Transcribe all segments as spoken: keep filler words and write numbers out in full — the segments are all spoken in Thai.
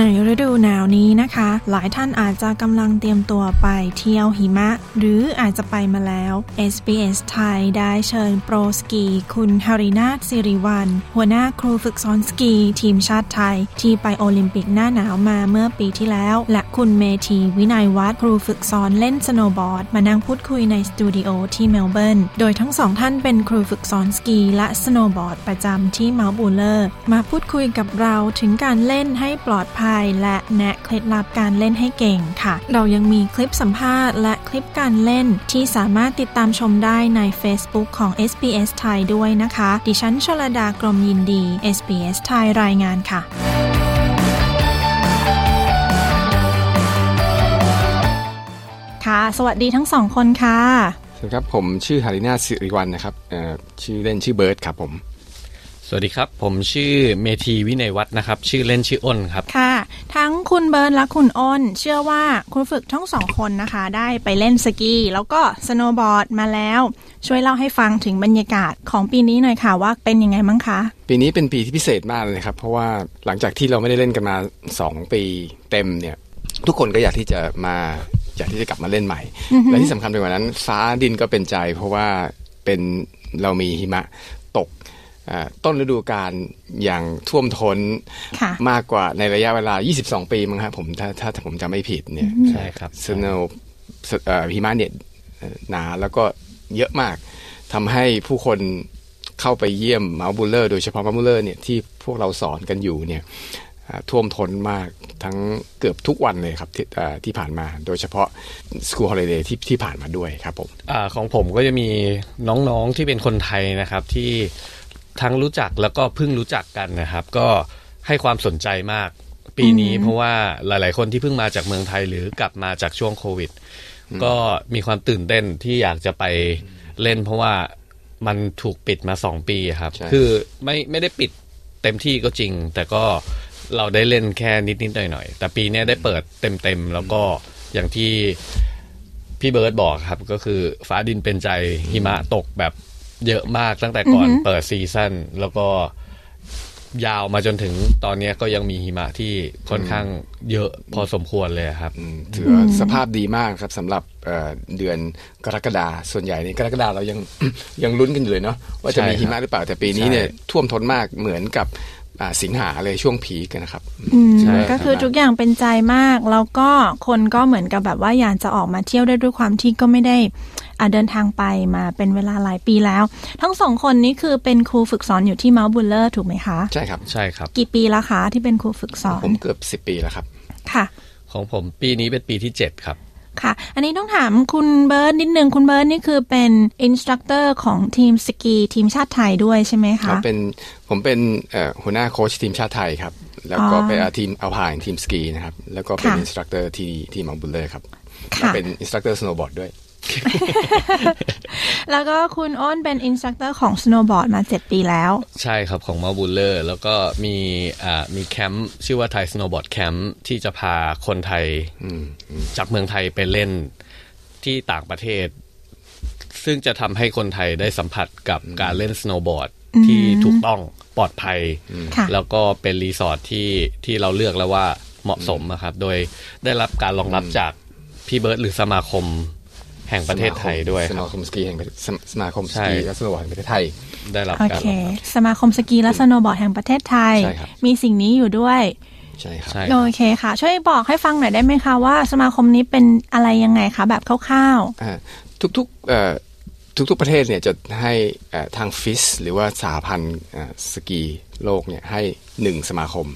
ในฤดูหนาวนี้นะคะหลายท่านอาจจะกำลังเตรียมตัวไปเที่ยวหิมะหรืออาจจะไปมาแล้ว เอส บี เอส ไทยได้เชิญโปรสกีคุณฮารินาทศิริวันหัวหน้าครูฝึกสอนสกีทีมชาติไทยที่ไปโอลิมปิกหน้าหนาวมาเมื่อปีที่แล้วและคุณเมธีวินัยวัฒน์ครูฝึกสอนเล่นสโนว์บอร์ดมานั่งพูดคุยในสตูดิโอที่เมลเบิร์นโดยทั้งสองท่านเป็นครูฝึกสอนสกีและสโนว์บอร์ดประจำที่เมาท์บูลเลอร์มาพูดคุยกับเราถึงการเล่นให้ปลอดภัยและแนะเคล็ดลับการเล่นให้เก่งค่ะเรายังมีคลิปสัมภาษณ์และคลิปการเล่นที่สามารถติดตามชมได้ใน Facebook ของ เอส บี เอส ไทยด้วยนะคะดิฉันชลดากรมยินดี เอส บี เอส ไทยรายงานค่ะค่ะสวัสดีทั้งสองคนค่ะสวัสดีครับผมชื่อฮารินาศิริวันนะครับชื่อเล่นชื่อเบิร์ดครับผมสวัสดีครับผมชื่อเมธีวินัยวัฒน์นะครับชื่อเล่นชื่ออ้นครับค่ะทั้งคุณเบิร์ดและคุณอ้นเชื่อว่าครูฝึกทั้งสองคนนะคะได้ไปเล่นสกีแล้วก็สโนว์บอร์ดมาแล้วช่วยเล่าให้ฟังถึงบรรยากาศของปีนี้หน่อยค่ะว่าเป็นยังไงบ้างคะปีนี้เป็นปีที่พิเศษมากเลยครับเพราะว่าหลังจากที่เราไม่ได้เล่นกันมาสองปีเต็มเนี่ยทุกคนก็อยากที่จะมาอยากที่จะกลับมาเล่นใหม่ และที่สำคัญไปกว่านั้นฟ้าดินก็เป็นใจเพราะว่าเป็นเรามีหิมะตกต้นฤดูกาลอย่างท่วมท้นมากกว่าในระยะเวลายี่สิบสองปีมั้งครับผมถ้าถ้าผมจำไม่ผิดเนี่ยใช่ครับสโนว์หิมะเนี่ยหนาแล้วก็เยอะมากทำให้ผู้คนเข้าไปเยี่ยมเมาท์บูลเลอร์โดยเฉพาะเมาท์บูลเลอร์เนี่ยที่พวกเราสอนกันอยู่เนี่ยท่วมท้นมากทั้งเกือบทุกวันเลยครับ ท, ที่ผ่านมาโดยเฉพาะ School Holiday ที่ที่ผ่านมาด้วยครับผมของผมก็จะมีน้องๆที่เป็นคนไทยนะครับที่ทั้งรู้จักแล้วก็เพิ่งรู้จักกันนะครับก็ให้ความสนใจมากปีนี้เพราะว่าหลายๆคนที่เพิ่งมาจากเมืองไทยหรือกลับมาจากช่วงโควิดก็มีความตื่นเต้นที่อยากจะไปเล่นเพราะว่ามันถูกปิดมาสองปีครับคือไม่ไม่ได้ปิดเต็มที่ก็จริงแต่ก็เราได้เล่นแค่นิดๆหน่อยๆแต่ปีนี้ได้เปิดเต็มๆแล้วก็อย่างที่พี่เบิร์ดบอกครับก็คือฟ้าดินเป็นใจหิมะตกแบบเยอะมากตั้งแต่ก่อน mm-hmm. เปิดซีซั่นแล้วก็ยาวมาจนถึงตอนนี้ก็ยังมีหิมะที่ค่อนข้างเยอะพอสมควรเลยครับถือว่าสภาพดีมากครับสำหรับเดือนกรกฎาคมส่วนใหญ่ในกรกฎาคมเรายัง ยังลุ้นกันอยู่เลยเนาะว่าจะมีหิมะหรือเปล่าแต่ปีนี้เนี่ยท่วมท้นมากเหมือนกับสิงหาเลยช่วงผีกันนะครับก็คือทุกอย่างเป็นใจมากแล้วก็คนก็เหมือนกับแบบว่าอยากจะออกมาเที่ยวได้ด้วยความที่ก็ไม่ได้เดินทางไปมาเป็นเวลาหลายปีแล้วทั้งสองคนนี้คือเป็นครูฝึกสอนอยู่ที่เมาท์บูลเลอร์ถูกไหมคะใช่ครับใช่ครับกี่ปีแล้วคะที่เป็นครูฝึกสอนผมเกือบสิบปีแล้วครับค่ะของผมปีนี้เป็นปีที่เจ็ดครับค่ะอันนี้ต้องถามคุณเบิร์ดนิดนึงคุณเบิร์ดนี่คือเป็นอินสตรัคเตอร์ของทีมสกีทีมชาติไทยด้วยใช่ไหมคะเป็นผมเป็นหัวหน้าโค้ชทีมชาติไทยครับแล้วก็เป็นทีมอัลไพน์ทีมสกีนะครับแล้วก็เป็นอินสตรัคเตอร์ที่ทีมเมาท์บูลเลอร์ครับเป็นอินสตรัคเตอร์สโนว์บอร์ดด้วยแล้วก็คุณอ้นเป็นอินสตรัคเตอร์ของสโนว์บอร์ดมาเจ็ดปีแล้วใช่ครับของเมาท์บูลเลอร์แล้วก็มีอ่ามีแคมป์ชื่อว่าไทยสโนว์บอร์ดแคมป์ที่จะพาคนไทยจากเมืองไทยไปเล่นที่ต่างประเทศซึ่งจะทำให้คนไทยได้สัมผัสกับการเล่นสโนว์บอร์ดที่ถูกต้องปลอดภัยแล้วก็เป็นรีสอร์ทที่ที่เราเลือกแล้วว่าเหมาะสมนะครับโดยได้รับการรองรับจากพี่เบิร์ดหรือสมาคมแห่งประเทศไทยด้วยสมาคมสกีแห่งสมาคมสกีและสโนว์บอร์ดแห่งประเทศไทยได้รับการสมาคมสกีและสโนว์บอร์ดแห่งประเทศไทยมีสิ่งนี้อยู่ด้วยใช่ครับโอเคค่ะช่วยบอกให้ฟังหน่อยได้ไหมคะว่าสมาคมนี้เป็นอะไรยังไงคะแบบคร่าวๆทุกๆเอ่อทุกๆประเทศเนี่ยจะให้ทาง เอฟ ไอ เอส หรือว่าสหพันธ์สกีโลกเนี่ยให้หนึ่งสมาคม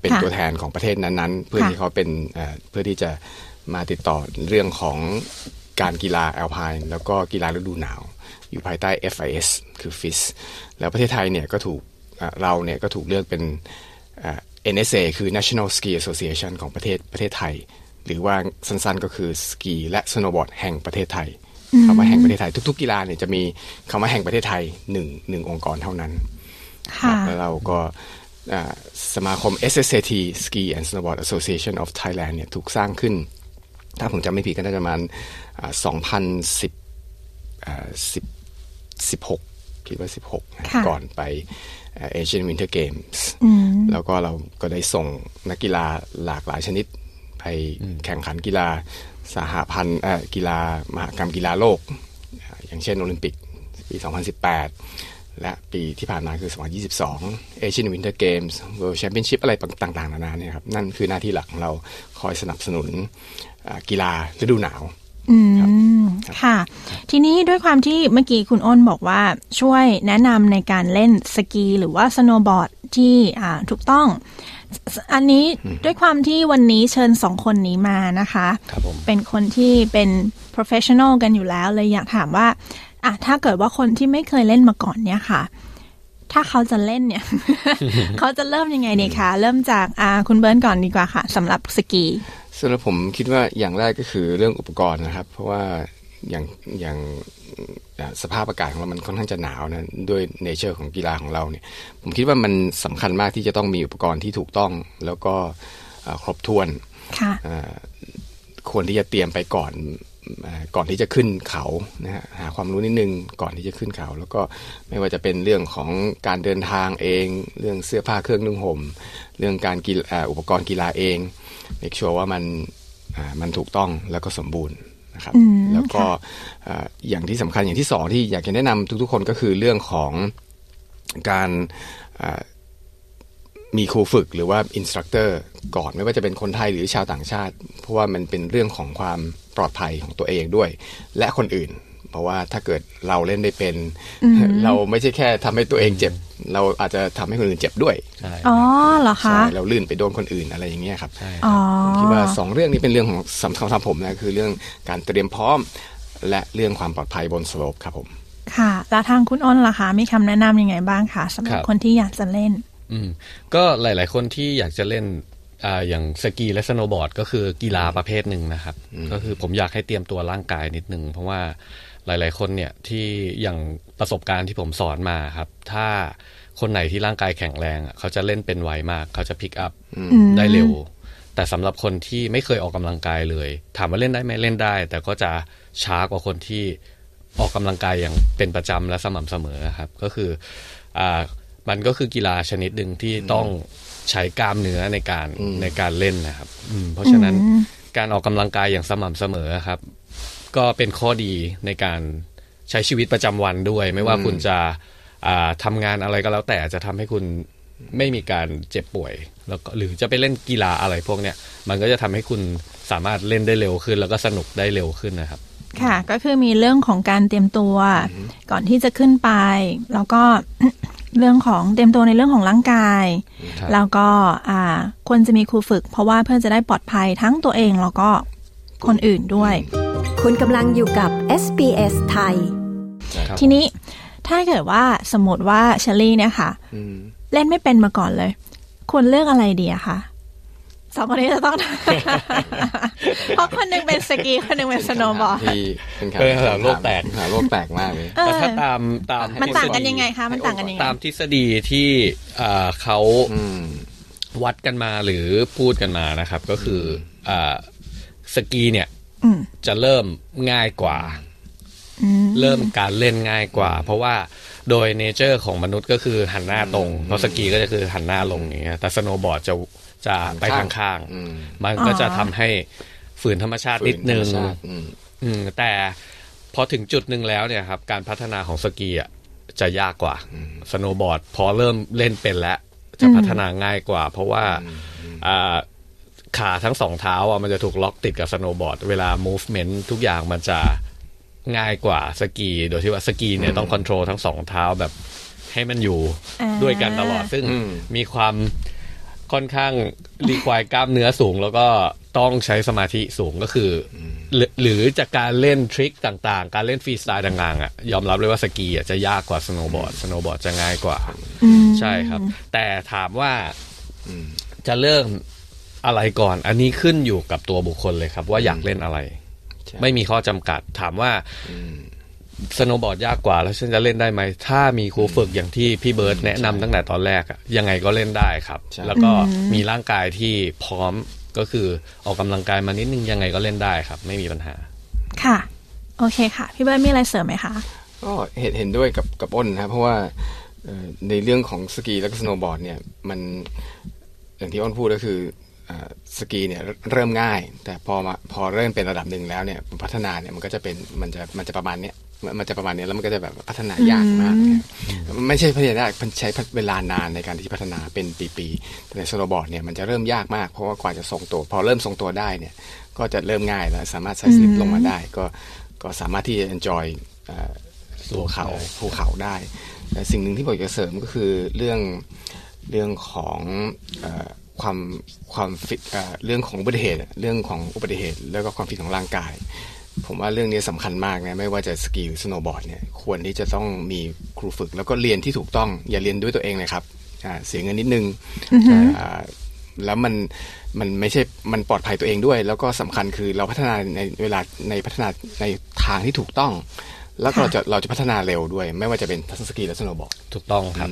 เป็นตัวแทนของประเทศนั้นๆเพื่อที่เขาเป็นเพื่อที่จะมาติดต่อเรื่องของการกีฬาแอลไพน์แล้วก็กีฬาฤดูหนาวอยู่ภายใต้ เอฟ ไอ เอส คือ เอฟ ไอ เอส แล้วประเทศไทยเนี่ยก็ถูกเราเนี่ยก็ถูกเลือกเป็น เอ็น เอส เอ คือ National Ski Association ของประเทศประเทศไทยหรือว่าสั้นๆก็คือสกีและสโนว์บอร์ดแห่งประเทศไทยคำว่าแห่งประเทศไทยทุกๆกีฬาเนี่ยจะมีคำว่าแห่งประเทศไทยหนึ่งหนึ่งองค์กรเท่านั้นแล้วเราก็ สมาคม เอส เอส เอ ที Ski and Snowboard Association of Thailand เนี่ยถูกสร้างขึ้นถ้าผมจำไม่ผิดก็น่าจะประมาณสองพันสิบหกคิดว่าสิบหกก่อนไป Asian Winter Games แล้วก็เราก็ได้ส่งนักกีฬาหลากหลายชนิดไปแข่งขันกีฬาสหพันธ์กีฬามหกรรมกีฬาโลกอย่างเช่นโอลิมปิกปีสองพันสิบแปดและปีที่ผ่านมาคือสองพันยี่สิบสอง Asian Winter Games World Championship อะไรต่างๆนานาเนี่ยครับนั่นคือหน้าที่หลักของเราคอยสนับสนุนกีฬาฤดูหนาวอืมค่ะทีนี้ด้วยความที่เมื่อกี้คุณอ้นบอกว่าช่วยแนะนำในการเล่นสกีหรือว่าสโนว์บอร์ดที่อ่าถูกต้องอันนี้ด้วยความที่วันนี้เชิญสองคนนี้มานะคะเป็นคนที่เป็น professional กันอยู่แล้วเลยอยากถามว่าอ่ะถ้าเกิดว่าคนที่ไม่เคยเล่นมาก่อนเนี่ยค่ะถ้าเขาจะเล่นเนี่ย เขาจะเริ่มยังไงดีคะเริ่มจากอ่าคุณเบิร์นก่อนดีกว่าค่ะสำหรับสกีส่วนแล้วผมคิดว่าอย่างแรกก็คือเรื่องอุปกรณ์นะครับเพราะว่าอย่างอย่างสภาพอากาศของเรามันค่อนข้างจะหนาวนะด้วยเนเจอร์ของกีฬาของเราเนี่ยผมคิดว่ามันสำคัญมากที่จะต้องมีอุปกรณ์ที่ถูกต้องแล้วก็ครบถ้วนควรที่จะเตรียมไปก่อนก่อนที่จะขึ้นเขานะฮะหาความรู้นิดนึงก่อนที่จะขึ้นเขาแล้วก็ไม่ว่าจะเป็นเรื่องของการเดินทางเองเรื่องเสื้อผ้าเครื่องนุ่งห่มเรื่องการกีฬาอุปกรณ์กีฬาเองเมคชัวร์ว่ามันมันถูกต้องแล้วก็สมบูรณ์นะครับแล้วก็อย่างที่สำคัญอย่างที่สองที่อยากจะแนะนำทุกๆคนก็คือเรื่องของการมีครูฝึกหรือว่าอินสตรัคเตอร์ก่อนไม่ว่าจะเป็นคนไทยหรือชาวต่างชาติเพราะว่ามันเป็นเรื่องของความปลอดภัยของตัวเองด้วยและคนอื่นเพราะว่าถ้าเกิดเราเล่นได้เป็นเราไม่ใช่แค่ทำให้ตัวเองเจ็บเราอาจจะทำให้คนอื่นเจ็บด้วยอ๋อเหรอคะเราลื่นไปโดนคนอื่นอะไรอย่างเงี้ยครับผมคิดว่าสองเรื่องนี้เป็นเรื่องของสำคัญสำหรับผมนะคือเรื่องการเตรียมพร้อมและเรื่องความปลอดภัยบนสโลปครับผมค่ะแล้วทางคุณอ้นล่ะคะมีคำแนะนำยังไงบ้างคะสำหรับคนที่อยากจะเล่นอืมก็หลายๆคนที่อยากจะเล่นอ่าอย่างสกีและสโนว์บอร์ดก็คือกีฬาประเภทหนึ่งนะครับก็คือผมอยากให้เตรียมตัวร่างกายนิดนึงเพราะว่าหลายๆคนเนี่ยที่อย่างประสบการณ์ที่ผมสอนมาครับถ้าคนไหนที่ร่างกายแข็งแรงเขาจะเล่นเป็นไวมากเขาจะพิกอัพได้เร็วแต่สำหรับคนที่ไม่เคยออกกำลังกายเลยถามว่าเล่นได้ไหมเล่นได้แต่ก็จะช้ากว่าคนที่ออกกำลังกายอย่างเป็นประจำและสม่ำเสมอครับก็คืออ่ามันก็คือกีฬาชนิดหนึ่งที่ต้องใช้กล้ามเนื้อในการในการเล่นนะครับเพราะฉะนั้นการออกกำลังกายอย่างสม่ำเสมอครับก็เป็นข้อดีในการใช้ชีวิตประจำวันด้วยไม่ว่าคุณจะทำงานอะไรก็แล้วแต่จะทำให้คุณไม่มีการเจ็บป่วยแล้วก็หรือจะไปเล่นกีฬาอะไรพวกเนี้ยมันก็จะทำให้คุณสามารถเล่นได้เร็วขึ้นแล้วก็สนุกได้เร็วขึ้นนะครับค่ะก็คือมีเรื่องของการเตรียมตัวก่อนที่จะขึ้นไปแล้วก็ เรื่องของเตรียมตัวในเรื่องของร่างกายแล้วก็ควรจะมีครูฝึกเพราะว่าเพื่อจะได้ปลอดภัยทั้งตัวเองแล้วก็คนอื่นด้วยคุณกำลังอยู่กับ เอส บี เอส ไทยทีนี้ถ้าเกิดว่าสมมติว่าเชอรี่เนี่ยค่ะเล่นไม่เป็นมาก่อนเลยควรเลือกอะไรดีอะคะสองคนนี้จะต้องเพราะคนหนึ่งเป็นสกีคนหนึ่งเป็นสโนว์บอร์ดเป็นหาโลกแตกหาโลกแตกมากเลยแต่ถ้าตามตามมันต่างกันยังไงคะมันต่างกันยังไงตามทฤษฎีที่เขาวัดกันมาหรือพูดกันมานะครับก็คือสกีเนี่ยจะเริ่มง่ายกว่าเริ่มการเล่นง่ายกว่าเพราะว่าโดยเนเจอร์ของมนุษย์ก็คือหันหน้าตรงเพราะสกีก็จะคือหันหน้าลงอย่างเงี้ยแต่สโนว์บอร์ดจะจะไปข้างข้างมันก็จะทำให้ฝืนธรรมชาตินิดนึงแต่พอถึงจุดนึงแล้วเนี่ยครับการพัฒนาของสกีอ่ะจะยากกว่าสโนว์บอร์ดพอเริ่มเล่นเป็นแล้วจะพัฒนาง่ายกว่าเพราะว่าขาทั้งสองเท้าอ่ะมันจะถูกล็อกติดกับสโนว์บอร์ดเวลา movement ทุกอย่างมันจะง่ายกว่าสกีโดยที่ว่าสกีเนี่ยต้อง control ทั้งสองเท้าแบบให้มันอยู่ด้วยกันตลอดซึ่งมีความค่อนข้างรีควายกล้ามเนื้อสูงแล้วก็ต้องใช้สมาธิสูงก็คือหรือจากการเล่นทริคต่างๆการเล่นฟรีสไตล์ต่างๆอ่ะยอมรับเลยว่าสกีอ่ะจะยากกว่าสโนว์บอร์ดสโนว์บอร์ดจะง่ายกว่าใช่ครับแต่ถามว่าจะเริ่มอะไรก่อนอันนี้ขึ้นอยู่กับตัวบุคคลเลยครับว่าอยากเล่นอะไรไม่มีข้อจำกัดถามว่า สโนว์บอร์ดยากกว่าแล้วฉันจะเล่นได้ไหมถ้ามีครูฝึกอย่างที่พี่เบิร์ดแนะนำตั้งแต่ตอนแรกอะยังไงก็เล่นได้ครับแล้วก็มีร่างกายที่พร้อมก็คือออกกำลังกายมานิดนึงยังไงก็เล่นได้ครับไม่มีปัญหาค่ะโอเคค่ะพี่เบิร์ดมีอะไรเสริมไหมคะก็เห็นเห็นด้วยกับกับอ้นนะครับเพราะว่าในเรื่องของสกีและสโนว์บอร์ดเนี่ยมันอย่างที่อ้นพูดก็คือสกีเนี่ยเริ่มง่ายแต่พอมาพอเริ่มเป็นระดับหนึ่งแล้วเนี่ยพัฒนาเนี่ยมันก็จะเป็นมันจะมันจะประมาณเนี้ยมันจะประมาณนี้แล้วมันก็จะแบบพัฒนายากมากไม่ใช่พัฒนายากมันใช้เวลานานในการที่พัฒนาเป็นปีๆแต่ในสโนว์บอร์ดเนี่ยมันจะเริ่มยากมากเพราะว่ากว่าจะทรงตัวพอเริ่มทรงตัวได้เนี่ยก็จะเริ่มง่ายแล้วสามารถไซส์ลิฟลงมาได้ก็ก็สามารถที่จะ enjoy ภูเขาภูเขาได้แต่สิ่งหนึ่งที่ผมอยากจะเสริมก็คือเรื่องเรื่องของความความฟิตเรื่องของอุบัติเหตุเรื่องของอุบัติเหตุแล้วก็ความฟิตของร่างกายผมว่าเรื่องนี้สำคัญมากนะไม่ว่าจะสกีหรือสโนว์บอร์ดเนี่ยควรที่จะต้องมีครูฝึกแล้วก็เรียนที่ถูกต้องอย่าเรียนด้วยตัวเองเลยครับเสียเงินนิดนึง uh-huh. แล้วมันมันไม่ใช่มันปลอดภัยตัวเองด้วยแล้วก็สำคัญคือเราพัฒนาในเวลาในพัฒนาในทางที่ถูกต้องแล้วก็เราจะเราจะพัฒนาเร็วด้วยไม่ว่าจะเป็นทั้งสกีและสโนว์บอร์ดถูกต้องครับ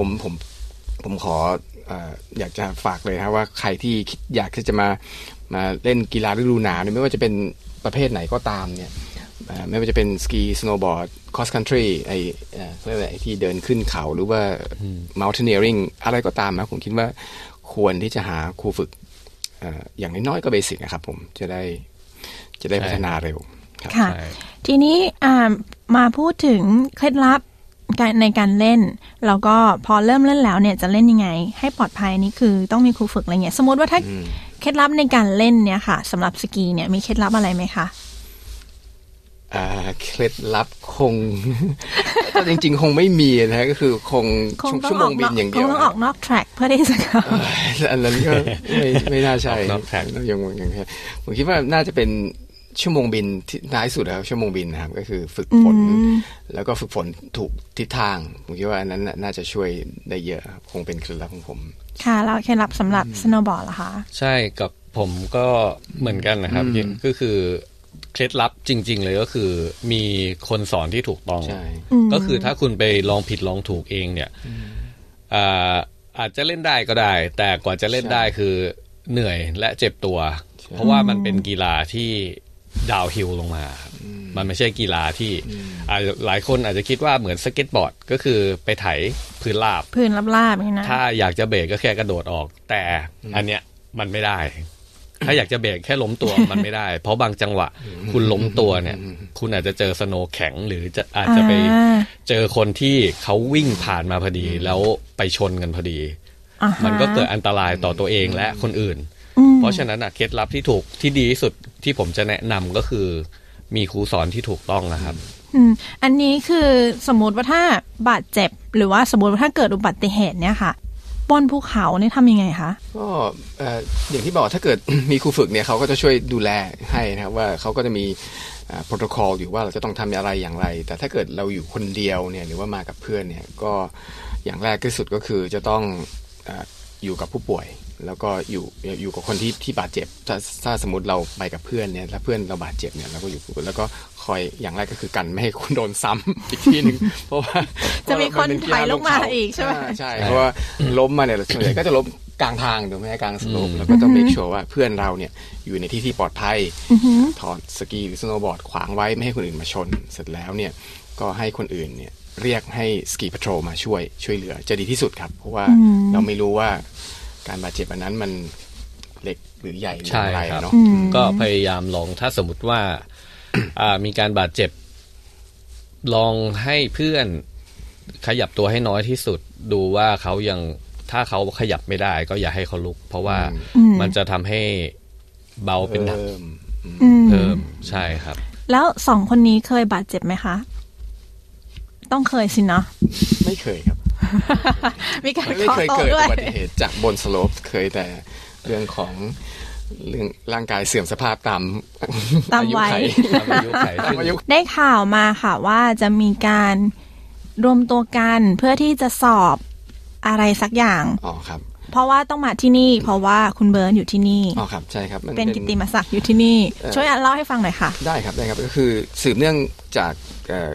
ผมผมผมขออยากจะฝากเลยนะว่าใครที่คิดอยากที่จะมามาเล่นกีฬาฤดูหนาวไม่ว่าจะเป็นประเภทไหนก็ตามเนี่ยไม่ว่าจะเป็นสกีสโนว์บอร์ดคอสคันทรีไอ้เรียกว่าไอ้ที่เดินขึ้นเขาหรือว่า mountaineering อะไรก็ตามนะผมคิดว่าควรที่จะหาครูฝึก อ, อย่างน้อยๆก็เบสิกนะครับผมจะได้จะได้พัฒนาเร็วค่ะทีนี้มาพูดถึงเคล็ดลับในการเล่นแล้วก็พอเริ่มเล่นแล้วเนี่ยจะเล่นยังไงให้ปลอดภัยนี่คือต้องมีครูฝึกอะไรเงี้ยสมมติว่าถ้าเคล็ดลับในการเล่นเนี่ยค่ะสำหรับสกีเนี่ยมีเคล็ดลับอะไรไหมคะอ่าเคล็ดลับคง จริงๆคงไม่มีนะก็คือคงชั่วโมงบินอย่างเดียวคงต้องออกนอกแทร็กเพื่อได้สักอันนั้นก็ไม่ไม่น่าใช่นอกแทร็กยังยังผมคิดว่าน่าจะเป็นชั่วโมงบินที่ท้ายสุดแล้วชั่วโมงบินนะครับก็คือฝึกฝนแล้วก็ฝึกฝนถูกทิศทางผมคิดว่าอันนั้นน่าจะช่วยได้เยอะคงเป็นเคล็ดลับของผมค่ะแล้วเคล็ดลับสำหรับสโนว์บอร์ดเหรอคะใช่กับผมก็เหมือนกันนะครับก็คือเคล็ดลับจริงๆเลยก็คือมีคนสอนที่ถูกต้องก็คือถ้าคุณไปลองผิดลองถูกเองเนี่ยอ่าอาจจะเล่นได้ก็ได้แต่กว่าจะเล่นได้คือเหนื่อยและเจ็บตัวเพราะว่ามันเป็นกีฬาที่ดาวฮิลลงมามันไม่ใช่กีฬาที่หลายคนอาจจะคิดว่าเหมือนสเก็ตบอร์ดก็คือไปไถพื้นราบพื้นราบราบนี่นะถ้าอยากจะเบรกก็แค่กระโดดออกแต่อันเนี้ยมันไม่ได้ถ้าอยากจะเบรกแค่ล้มตัว มันไม่ได้เพราะบางจังหวะ คุณล้มตัวเนี่ย คุณอาจจะเจอสโนว์แข็งหรือจะอาจจะไปเจอคนที่เขาวิ่งผ่านมาพอดีแล้วไปชนกันพอดีมันก็เกิดอันตรายต่อตัวเองและคนอื่นเพราะฉะนั้นเคล็ดลับที่ถูกที่ดีที่สุดที่ผมจะแนะนำก็คือมีครูสอนที่ถูกต้องนะครับอันนี้คือสมมติว่าถ้าบาดเจ็บหรือว่าสมมติว่าถ้าเกิดอุบัติเหตุเนี่ยค่ะบนภูเขาเนี่ยทำยังไงคะก็อย่างที่บอกถ้าเกิดมีครูฝึกเนี่ยเขาก็จะช่วยดูแลให้นะครับว่าเขาก็จะมีโปรโตคอลอยู่ว่าเราจะต้องทำอะไรอย่างไรแต่ถ้าเกิดเราอยู่คนเดียวเนี่ยหรือว่ามากับเพื่อนเนี่ยก็อย่างแรกที่สุดก็คือจะต้องอยู่กับผู้ป่วยแล้วก็อยู่อยู่กับคนที่ที่บาดเจ็บถ้าถ้าสมมติเราไปกับเพื่อนเนี่ยถ้าเพื่อนเราบาดเจ็บเนี่ยเราก็อยู่แล้วก็คอยอย่างแรกก็คือกันไม่ให้คนโดนซ้ำอีกทีนึงเพราะว่าจะมีคนไถลงมาอีกใช่ไหมใช่เพราะว่าล้มมาเนี่ยส่วนใหญ่ก็จะล้มกลางทางถูกไหมกลางสโลปแล้วก็ต้องเมคชัวร์ว่าเพื่อนเราเนี่ยอยู่ในที่ที่ปลอดภัยถอดสกีหรือสโนว์บอร์ดขวางไว้ไม่ให้คนอื่นมาชนเสร็จแล้วเนี่ยก็ให้คนอื่นเนี่ยเรียกให้สกีพาโทรมาช่วยช่วยเหลือจะดีที่สุดครับเพราะว่าเราไม่รู้ว่าการบาดเจ็บอันนั้นมันเล็กหรือใหญ่หรืออะไรเนาะก็พยายามลองถ้าสมมติว่า มีการบาดเจ็บลองให้เพื่อนขยับตัวให้น้อยที่สุดดูว่าเขายังถ้าเขาขยับไม่ได้ก็อย่าให้เขาลุกเพราะว่า มันจะทำให้เบาเป็นหนักเพิ่มใช่ครับแล้วสองคนนี้เคยบาดเจ็บไหมคะต้องเคยสินะไม่เคยครับไม่เคยเกิดอุบัติเหตุจากบนสโลปเคยแต่เรื่องของเรื่องร่างกายเสื่อมสภาพตามอายุไขได้ข่าวมาค่ะว่าจะมีการรวมตัวกันเพื่อที่จะสอบอะไรสักอย่างอ๋อครับ เพราะว่าต้องมาที่นี่เพราะว่าคุณเบิร์นอยู่ที่นี่อ๋อครับใช่ครับเป็นกิตติมศักดิ์อยู่ที่นี่ช่วยเล่าให้ฟังหน่อยค่ะได้ครับได้ครับก็คือสืบเนื่องจากเอ่อ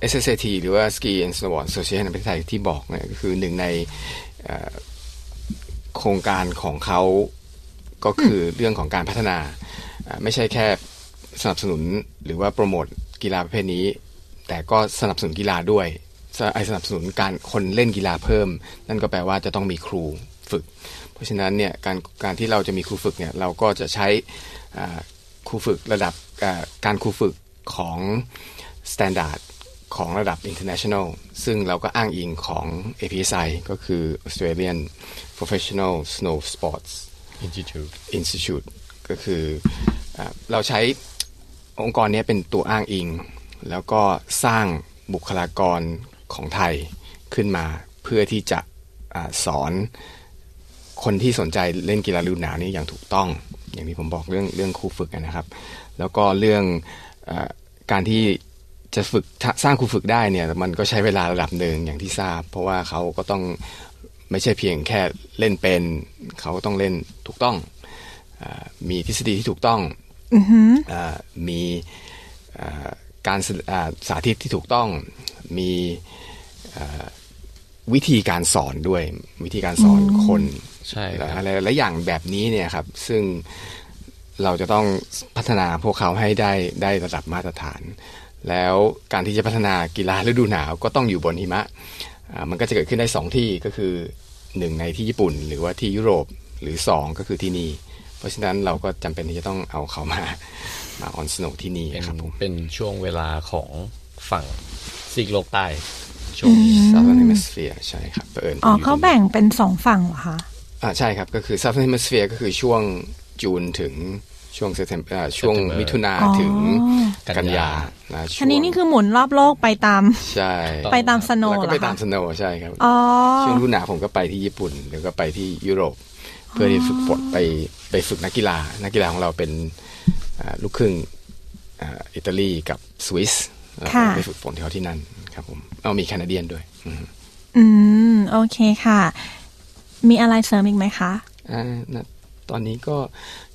เอส เอส เอ ที หรือว่า Ski and Snowboard Association ประเทศไทยที่บอกเนี่ยก็คือหนึ่งในโครงการของเขาก็คือเรื่องของการพัฒนาไม่ใช่แค่สนับสนุนหรือว่าโปรโมทกีฬาประเภทนี้แต่ก็สนับสนุนกีฬาด้วยสนับสนุนการคนเล่นกีฬาเพิ่มนั่นก็แปลว่าจะต้องมีครูฝึกเพราะฉะนั้นเนี่ยการการที่เราจะมีครูฝึกเนี่ยเราก็จะใช้ครูฝึกระดับการครูฝึกของสแตนดาร์ดของระดับ international ซึ่งเราก็อ้างอิงของ เอ พี เอส ไอ ก็คือ Australian Professional Snow Sports Institute Institute ก็คือเราใช้องค์กรนี้เป็นตัวอ้างอิงแล้วก็สร้างบุคลากรของไทยขึ้นมาเพื่อที่จะอาสอนคนที่สนใจเล่นกีฬาฤดูหนาวนี้อย่างถูกต้องอย่างที่ผมบอกเรื่องเรื่องครูฝึกนะครับแล้วก็เรื่องอการที่จะฝึกสร้างครูฝึกได้เนี่ยมันก็ใช้เวลาระดับหนึ่งอย่างที่ทราบเพราะว่าเขาก็ต้องไม่ใช่เพียงแค่เล่นเป็นเขาต้องเล่นถูกต้องอมีทฤษฎีที่ถูกต้อง mm-hmm. อมีการสาธิตที่ถูกต้องมีวิธีการสอนด้วยวิธีการสอนคนอะไรหลายอย่างแบบนี้เนี่ยครับซึ่งเราจะต้องพัฒนาพวกเขาให้ได้ได้ระดับมาตรฐานแล้วการที่จะพัฒนากีฬาฤดูหนาวก็ต้องอยู่บนหิมะมันก็จะเกิดขึ้นได้สองที่ก็คือหนึ่งในที่ญี่ปุ่นหรือว่าที่ยุโรปหรือสองก็คือที่นี่เพราะฉะนั้นเราก็จำเป็นที่จะต้องเอาเขามามาออนสโนว์ที่นี่ครับผมเป็นช่วงเวลาของฝั่งซีกโลกใต้ช่วง Southern Hemisphere ใช่ครับเผอิญอ๋อเขาแบ่งเป็นสองฝั่งเหรอคะอ่าใช่ครับก็คือ Southern Hemisphere ก็คือช่วงจูนถึงช่วงเซปเทมเบอร์ช่วงมิถุนาถึงกันยานะช่วงนี้นี่คือหมุนรอบโลกไปตามใช่ไปตามสโนว์แล้วก็ไปตามสโนว์ใช่ครับอ๋อช่วงฤดูหนาวผมก็ไปที่ญี่ปุ่นแล้วก็ไปที่ยุโรปเพื่อที่ฝึกฝนไปไปฝึกนักกีฬานักกีฬาของเราเป็นลูกครึ่งอิตาลีกับสวิสไปฝึกฝนที่เขาที่นั่นครับผมเอามีแคนาเดียนด้วยอืมโอเคค่ะมีอะไรเสริมอีกไหมคะอ่าตอนนี้ก็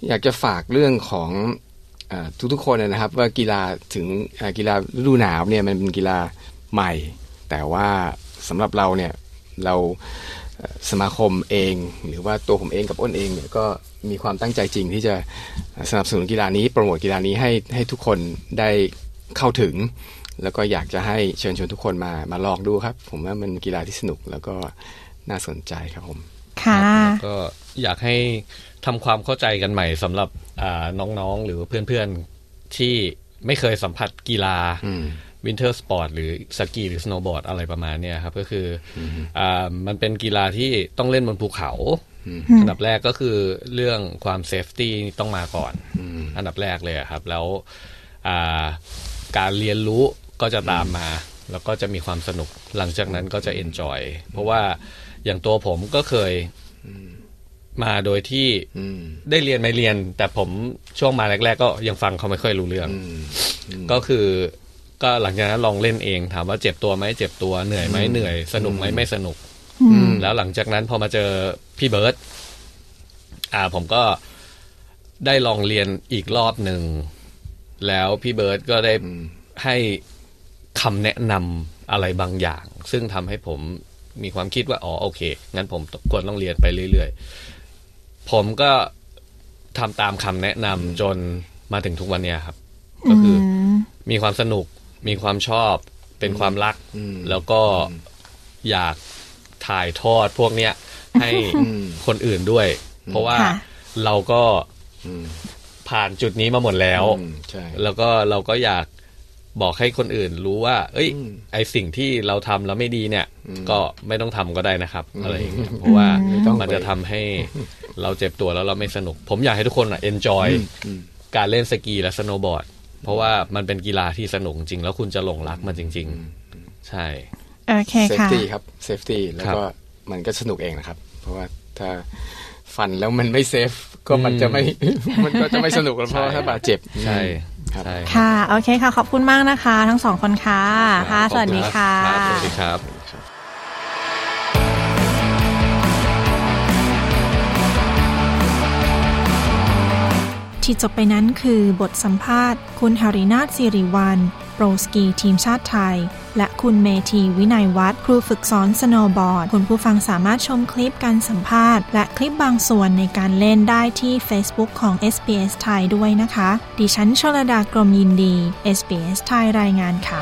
อยากจะฝากเรื่องของทุกๆคนนะครับว่ากีฬาถึงกีฬาฤดูหนาวเนี่ยมันเป็นกีฬาใหม่แต่ว่าสำหรับเราเนี่ยเราสมาคมเองหรือว่าตัวผมเองกับอ้นเองเนี่ยก็มีความตั้งใจจริงที่จะสนับสนุนกีฬานี้โปรโมทกีฬานี้ให้ให้ทุกคนได้เข้าถึงแล้วก็อยากจะให้เชิญชวนทุกคนมามาลองดูครับผมว่ามันกีฬาที่สนุกแล้วก็น่าสนใจครับผมค่ะก็อยากให้ทำความเข้าใจกันใหม่สำหรับน้องๆหรือเพื่อนๆที่ไม่เคยสัมผัสกีฬาวินเทอร์สปอร์ตหรือสกีหรือสโนว์บอร์ดอะไรประมาณนี้ครับก็คือ mm-hmm. อ่ามันเป็นกีฬาที่ต้องเล่นบนภูเขา mm-hmm. อันดับแรกก็คือเรื่องความเซฟตี้ต้องมาก่อน mm-hmm. อันดับแรกเลยครับแล้วอ่าการเรียนรู้ก็จะตามมา mm-hmm. แล้วก็จะมีความสนุกหลังจากนั้นก็จะเอนจอยเพราะว่าอย่างตัวผมก็เคย mm-hmm. มาโดยที่ mm-hmm. ได้เรียนไม่เรียนแต่ผมช่วงมาแรกๆก็ยังฟังเขาไม่ค่อยรู้เรื่อง mm-hmm. ก็คือก็หลังจากนั้นลองเล่นเองถามว่าเจ็บตัวไหมเจ็บตัวเหนื่อยไหมเหนื่อยสนุกไหมไม่สนุกแล้วหลังจากนั้นพอมาเจอพี่เบิร์ตอ่าผมก็ได้ลองเรียนอีกรอบหนึ่งแล้วพี่เบิร์ตก็ได้ให้คำแนะนำอะไรบางอย่างซึ่งทำให้ผมมีความคิดว่าอ๋อโอเคงั้นผมควรต้องเรียนไปเรื่อยๆผมก็ทำตามคำแนะนำจนมาถึงทุกวันนี้ครับก็คือมีความสนุกมีความชอบเป็นความรักแล้วก็อยากถ่ายทอดพวกเนี้ยให้คนอื่นด้วยเพราะว่าเราก็ผ่านจุดนี้มาหมดแล้วแล้วก็เราก็อยากบอกให้คนอื่นรู้ว่าเอ้ยไอสิ่งที่เราทำแล้วไม่ดีเนี่ยก็ไม่ต้องทำก็ได้นะครับอะไรอย่างเงี้ยเพราะว่ามันจะทำให้เราเจ็บตัวแล้วเราไม่สนุกผมอยากให้ทุกคนอ่ะ enjoy การเล่นสกีและสโนว์บอร์ดเพราะว่ามันเป็นกีฬาที่สนุกจริงแล้วคุณจะหลงรักมันจริงๆใช่โอเคค่ะ safety ครับ safety แล้วก็มันก็สนุกเองนะครับเพราะว่าถ้าฟันแล้วมันไม่เซฟก็มันจะไม่มันก็จะไม่สนุกเพราะถ้าบาดเจ็บใช่ครับค่ะโอเคค่ะขอบคุณมากนะคะทั้งสองคนค่ะค่ะสวัสดีค่ะสวัสดีครับ ที่จบไปนั้นคือบทสัมภาษณ์คุณหรินาถศิริวัลโปรสกีทีมชาติไทยและคุณเมธีวินัยวัฒน์ครูฝึกสอนสโนว์บอร์ดคุณผู้ฟังสามารถชมคลิปการสัมภาษณ์และคลิปบางส่วนในการเล่นได้ที่ Facebook ของ เอส บี เอส ไทยด้วยนะคะดิฉันชลดากรมยินดี เอส บี เอส ไทยรายงานค่ะ